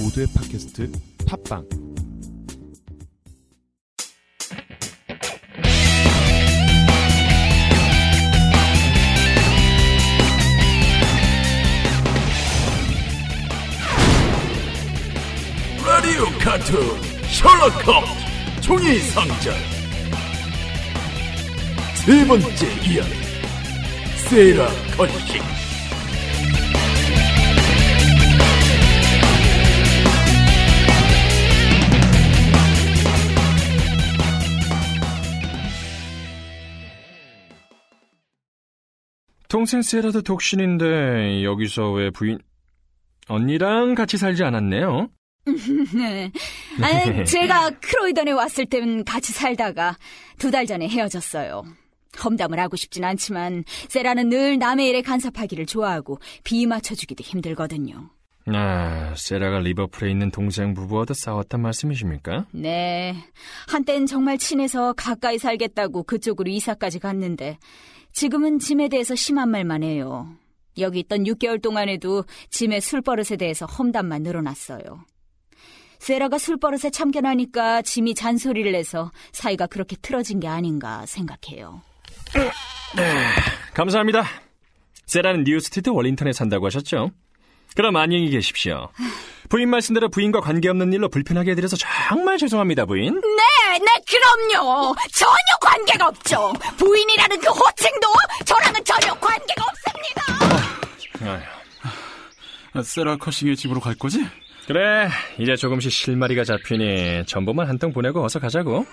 모두의 팟캐스트 팟빵. 라디오 카툰 셜록 홈즈 종이상자 세 번째 이야기 세라 커싱. 동생 세라도 독신인데 여기서 왜 부인... 언니랑 같이 살지 않았네요? 아, 제가 크로이던에 왔을 땐 같이 살다가 2달 전에 헤어졌어요. 험담을 하고 싶진 않지만 세라는 늘 남의 일에 간섭하기를 좋아하고 비 맞춰주기도 힘들거든요. 아, 세라가 리버풀에 있는 동생 부부와도 싸웠단 말씀이십니까? 네, 한땐 정말 친해서 가까이 살겠다고 그쪽으로 이사까지 갔는데 지금은 짐에 대해서 심한 말만 해요. 여기 있던 6개월 동안에도 짐의 술버릇에 대해서 험담만 늘어났어요. 세라가 술버릇에 참견하니까 짐이 잔소리를 해서 사이가 그렇게 틀어진 게 아닌가 생각해요. 감사합니다. 세라는 뉴스트리트 월링턴에 산다고 하셨죠? 그럼 안녕히 계십시오. 부인 말씀대로 부인과 관계없는 일로 불편하게 해드려서 정말 죄송합니다, 부인. 네, 그럼요. 전혀 관계가 없죠. 부인이라는 그 호칭도 저랑은 전혀 관계가 없습니다. 세라 커싱의 집으로 갈 거지? 그래, 이제 조금씩 실마리가 잡히니 전보만 한 통 보내고 어서 가자고.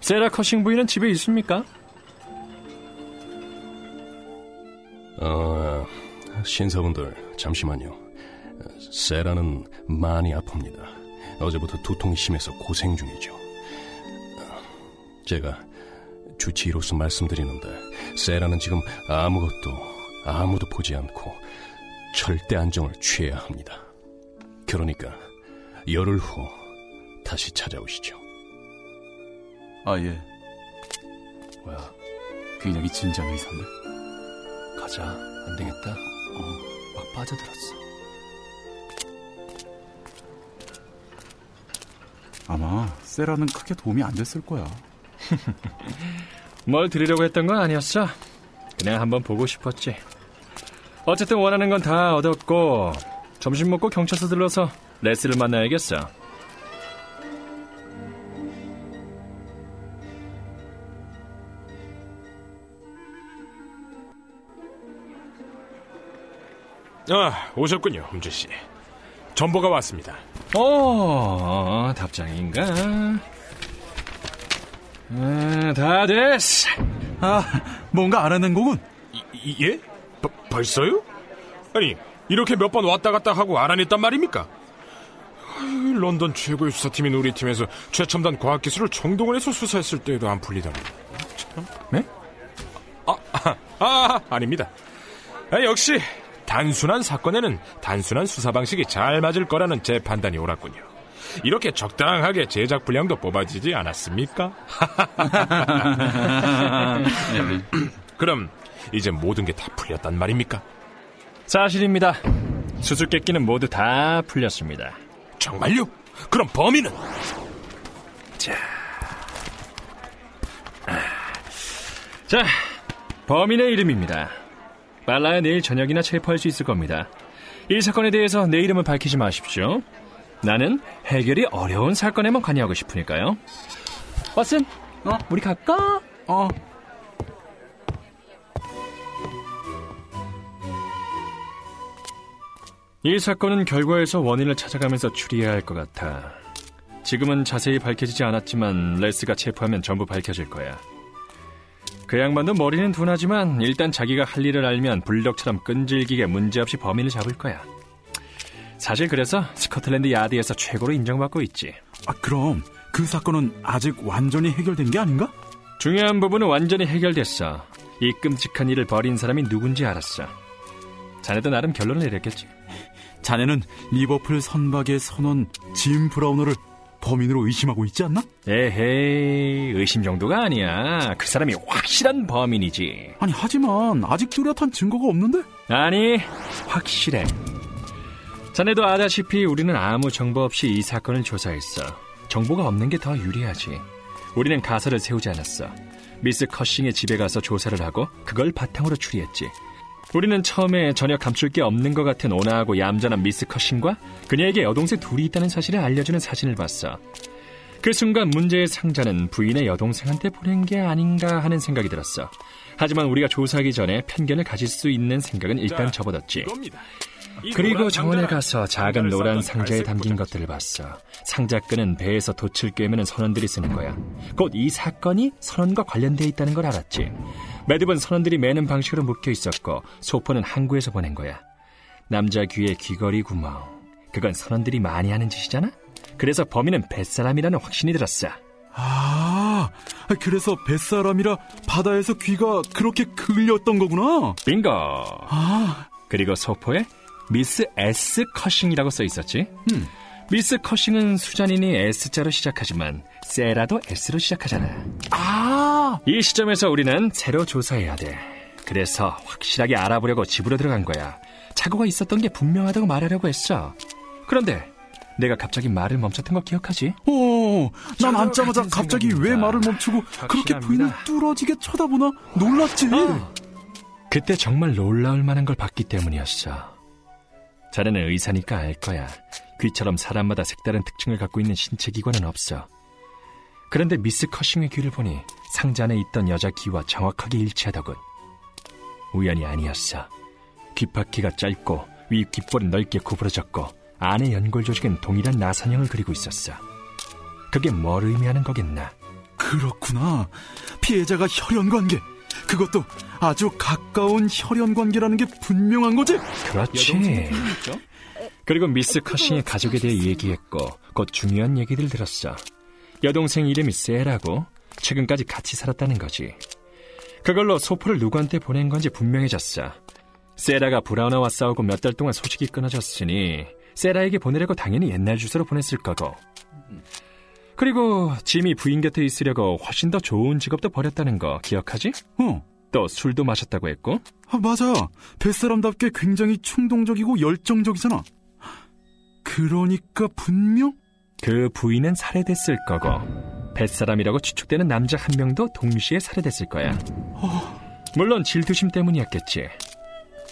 세라 커싱 부인은 집에 있습니까? 신사분들 잠시만요. 세라는 많이 아픕니다. 어제부터 두통이 심해서 고생 중이죠. 제가 주치의로서 말씀드리는데 세라는 지금 아무도 보지 않고 절대 안정을 취해야 합니다. 그러니까 열흘 후 다시 찾아오시죠. 아, 예. 뭐야, 굉장히 진지한 의사네. 가자, 안 되겠다. 막 빠져들었어. 아마 세라는 크게 도움이 안 됐을 거야. 뭘 드리려고 했던 건 아니었어. 그냥 한번 보고 싶었지. 어쨌든 원하는 건 다 얻었고 점심 먹고 경찰서 들러서 레스를 만나야겠어. 아, 오셨군요, 홈즈씨. 전보가 왔습니다. 오, 답장인가? 아, 다 됐어. 아, 뭔가 알아낸 거군. 예? 벌써요? 아니, 이렇게 몇 번 왔다 갔다 하고 알아냈단 말입니까? 런던 최고의 수사팀인 우리 팀에서 최첨단 과학기술을 정동원에서 수사했을 때에도 안 풀리다니. 네? 아닙니다. 아, 역시 단순한 사건에는 단순한 수사 방식이 잘 맞을 거라는 제 판단이 옳았군요. 이렇게 적당하게 제작 분량도 뽑아지지 않았습니까? 그럼 이제 모든 게 다 풀렸단 말입니까? 사실입니다. 수수께끼는 모두 다 풀렸습니다. 정말요? 그럼 범인은? 자, 범인의 이름입니다. 빨라야 내일 저녁이나 체포할 수 있을 겁니다. 이 사건에 대해서 내 이름을 밝히지 마십시오. 나는 해결이 어려운 사건에만 관여하고 싶으니까요. 왓슨, 우리 갈까? 이 사건은 결과에서 원인을 찾아가면서 추리해야 할 것 같아. 지금은 자세히 밝혀지지 않았지만 레스가 체포하면 전부 밝혀질 거야. 그 양반도 머리는 둔하지만 일단 자기가 할 일을 알면 불덕처럼 끈질기게 문제없이 범인을 잡을 거야. 사실 그래서 스코틀랜드 야드에서 최고로 인정받고 있지. 아, 그럼 그 사건은 아직 완전히 해결된 게 아닌가? 중요한 부분은 완전히 해결됐어. 이 끔찍한 일을 벌인 사람이 누군지 알았어. 자네도 나름 결론을 내렸겠지. 자네는 리버풀 선박의 선원 짐 브라우너를 범인으로 의심하고 있지 않나? 에헤이, 의심 정도가 아니야. 그 사람이 확실한 범인이지. 아니, 하지만 아직 뚜렷한 증거가 없는데? 아니, 확실해. 자네도 아다시피 우리는 아무 정보 없이 이 사건을 조사했어. 정보가 없는 게 더 유리하지. 우리는 가설을 세우지 않았어. 미스 커싱의 집에 가서 조사를 하고 그걸 바탕으로 추리했지. 우리는 처음에 전혀 감출 게 없는 것 같은 온화하고 얌전한 미스 커싱과 그녀에게 여동생 둘이 있다는 사실을 알려주는 사진을 봤어. 그 순간 문제의 상자는 부인의 여동생한테 보낸 게 아닌가 하는 생각이 들었어. 하지만 우리가 조사하기 전에 편견을 가질 수 있는 생각은 일단 접어뒀지. 그리고 정원에 가서 작은 노란 상자에 담긴 것들을 봤어. 상자끈은 배에서 돛을 꿰매는 선원들이 쓰는 거야. 곧 이 사건이 선원과 관련되어 있다는 걸 알았지. 매듭은 선원들이 매는 방식으로 묶여 있었고 소포는 항구에서 보낸 거야. 남자 귀의 귀걸이 구멍, 그건 선원들이 많이 하는 짓이잖아. 그래서 범인은 뱃사람이라는 확신이 들었어. 아, 그래서 뱃사람이라 바다에서 귀가 그렇게 그을렸던 거구나. 빙고. 아, 그리고 소포에 미스 S 커싱이라고 써있었지. 미스 커싱은 수잔이니 S자로 시작하지만 세라도 S로 시작하잖아. 아, 이 시점에서 우리는 새로 조사해야 돼. 그래서 확실하게 알아보려고 집으로 들어간 거야. 착오가 있었던 게 분명하다고 말하려고 했어. 그런데 내가 갑자기 말을 멈췄던 거 기억하지? 오, 난 앉자마자 갑자기 생각입니다. 왜 말을 멈추고 적신합니다. 그렇게 부인을 뚫어지게 쳐다보나 놀랐지. 그때 정말 놀라울 만한 걸 봤기 때문이었어. 자네는 의사니까 알 거야. 귀처럼 사람마다 색다른 특징을 갖고 있는 신체기관은 없어. 그런데 미스 커싱의 귀를 보니 상자 안에 있던 여자 귀와 정확하게 일치하더군. 우연이 아니었어. 귓바퀴가 짧고 위 귓볼은 넓게 구부러졌고 안의 연골 조직은 동일한 나선형을 그리고 있었어. 그게 뭘 의미하는 거겠나? 그렇구나. 피해자가 혈연관계. 그것도 아주 가까운 혈연관계라는 게 분명한 거지? 그렇지. 그리고 미스 커싱의 가족에 대해 얘기했고 곧 중요한 얘기들 들었어. 여동생 이름이 세라고 최근까지 같이 살았다는 거지. 그걸로 소포를 누구한테 보낸 건지 분명해졌어. 세라가 브라우너와 싸우고 몇 달 동안 소식이 끊어졌으니 세라에게 보내려고 당연히 옛날 주소로 보냈을 거고. 그리고 짐이 부인 곁에 있으려고 훨씬 더 좋은 직업도 버렸다는 거 기억하지? 어. 또 술도 마셨다고 했고. 아, 맞아. 뱃사람답게 굉장히 충동적이고 열정적이잖아. 그러니까 분명? 그 부인은 살해됐을 거고 뱃사람이라고 추측되는 남자 한 명도 동시에 살해됐을 거야. 물론 질투심 때문이었겠지.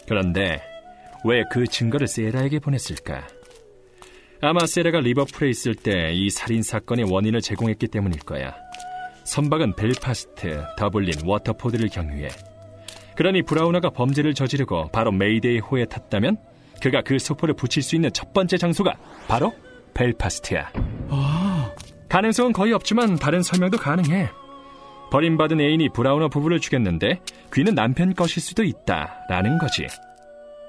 그런데 왜 그 증거를 세라에게 보냈을까? 아마 세라가 리버풀에 있을 때 이 살인사건의 원인을 제공했기 때문일 거야. 선박은 벨파스트, 더블린, 워터포드를 경유해. 그러니 브라우너가 범죄를 저지르고 바로 메이데이 호에 탔다면 그가 그 소포를 붙일 수 있는 첫 번째 장소가 바로 벨파스트야. 가능성은 거의 없지만 다른 설명도 가능해. 버림받은 애인이 브라우너 부부를 죽였는데 귀는 남편 것일 수도 있다라는 거지.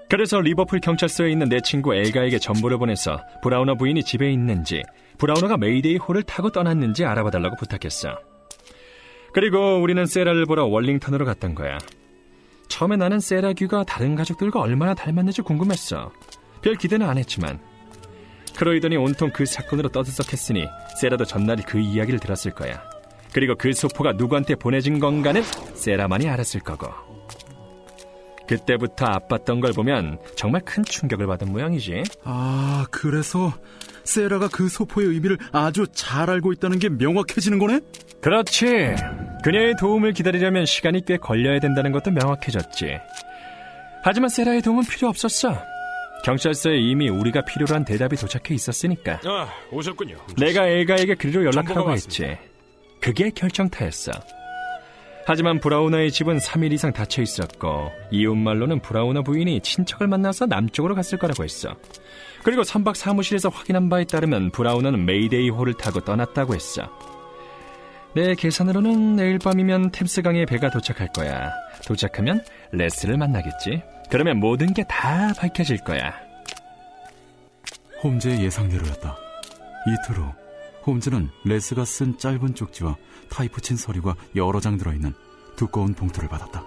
그래서 리버풀 경찰서에 있는 내 친구 엘가에게 전보를 보내서 브라우너 부인이 집에 있는지, 브라우너가 메이데이 호를 타고 떠났는지 알아봐달라고 부탁했어. 그리고 우리는 세라를 보러 월링턴으로 갔던 거야. 처음에 나는 세라 귀가 다른 가족들과 얼마나 닮았는지 궁금했어. 별 기대는 안 했지만. 그러이더니 온통 그 사건으로 떠들썩했으니 세라도 전날에 그 이야기를 들었을 거야. 그리고 그 소포가 누구한테 보내진 건가는 세라만이 알았을 거고. 그때부터 아팠던 걸 보면 정말 큰 충격을 받은 모양이지. 아, 그래서 세라가 그 소포의 의미를 아주 잘 알고 있다는 게 명확해지는 거네? 그렇지. 그녀의 도움을 기다리려면 시간이 꽤 걸려야 된다는 것도 명확해졌지. 하지만 세라의 도움은 필요 없었어. 경찰서에 이미 우리가 필요로 한 대답이 도착해 있었으니까. 아, 오셨군요. 내가 엘가에게 그리로 연락하라고 했지. 그게 결정타였어. 하지만 브라우너의 집은 3일 이상 닫혀 있었고 이웃말로는 브라우너 부인이 친척을 만나서 남쪽으로 갔을 거라고 했어. 그리고 선박 사무실에서 확인한 바에 따르면 브라우너는 메이데이 호를 타고 떠났다고 했어. 내 계산으로는 내일 밤이면 템스강에 배가 도착할 거야. 도착하면 레스를 만나겠지. 그러면 모든 게 다 밝혀질 거야. 홈즈의 예상대로였다. 이틀 후 홈즈는 레스가 쓴 짧은 쪽지와 타이프 친 서류가 여러 장 들어있는 두꺼운 봉투를 받았다.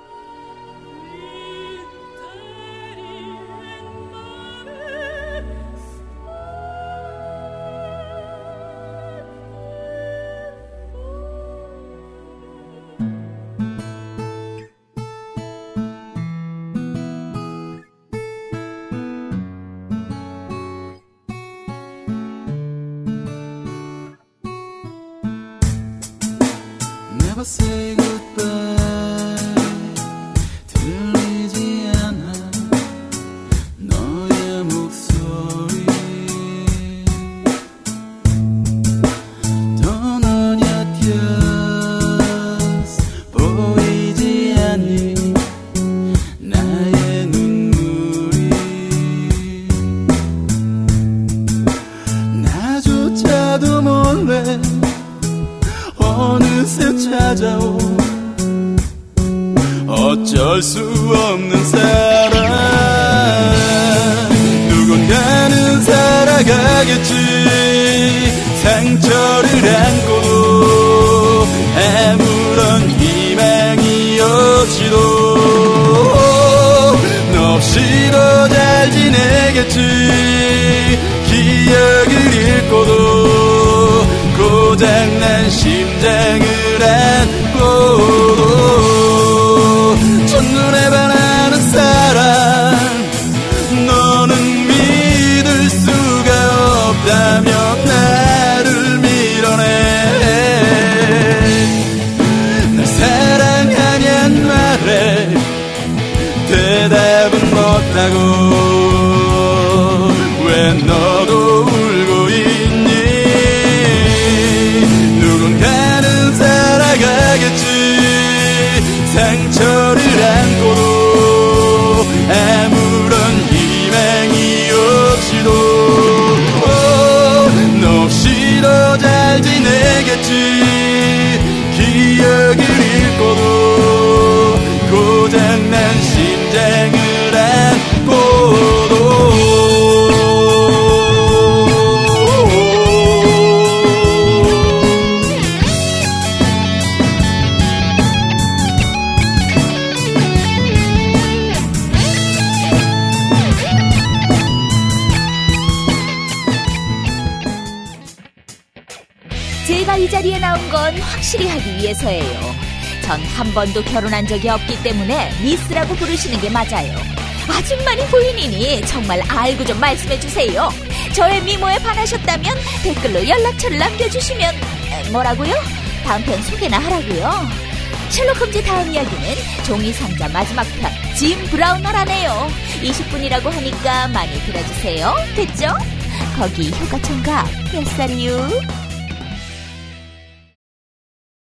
어쩔 수 없는 사랑, 누군가는 살아가겠지. 상처를 안고 아무런 희망이 없이도 너 없이도 잘 지내겠지. 기억을 잃고도 고장난 심장을 안고도 첫눈에 반하는 사랑, 너는 믿을 수가 없다며 나를 밀어내. 날 사랑하냔 말에 대답은 못하고 왜 너도 울고 있니. 누군가는 살아가겠지. 상처를 안고도 아무런 희망이 없이도 너 없이도 잘 지내겠지. 기억을 잃고도 고장난 심장을 안고도 확실히 하기 위해서예요. 전 한 번도 결혼한 적이 없기 때문에 미스라고 부르시는 게 맞아요. 아줌마니 부인이니 정말 알고 좀 말씀해주세요. 저의 미모에 반하셨다면 댓글로 연락처를 남겨주시면 뭐라고요? 다음 편 소개나 하라고요. 셜록 홈즈 다음 이야기는 종이상자 마지막 편 짐 브라우너라네요. 20분이라고 하니까 많이 들어주세요. 됐죠? 거기 휴가청각 뱃살유.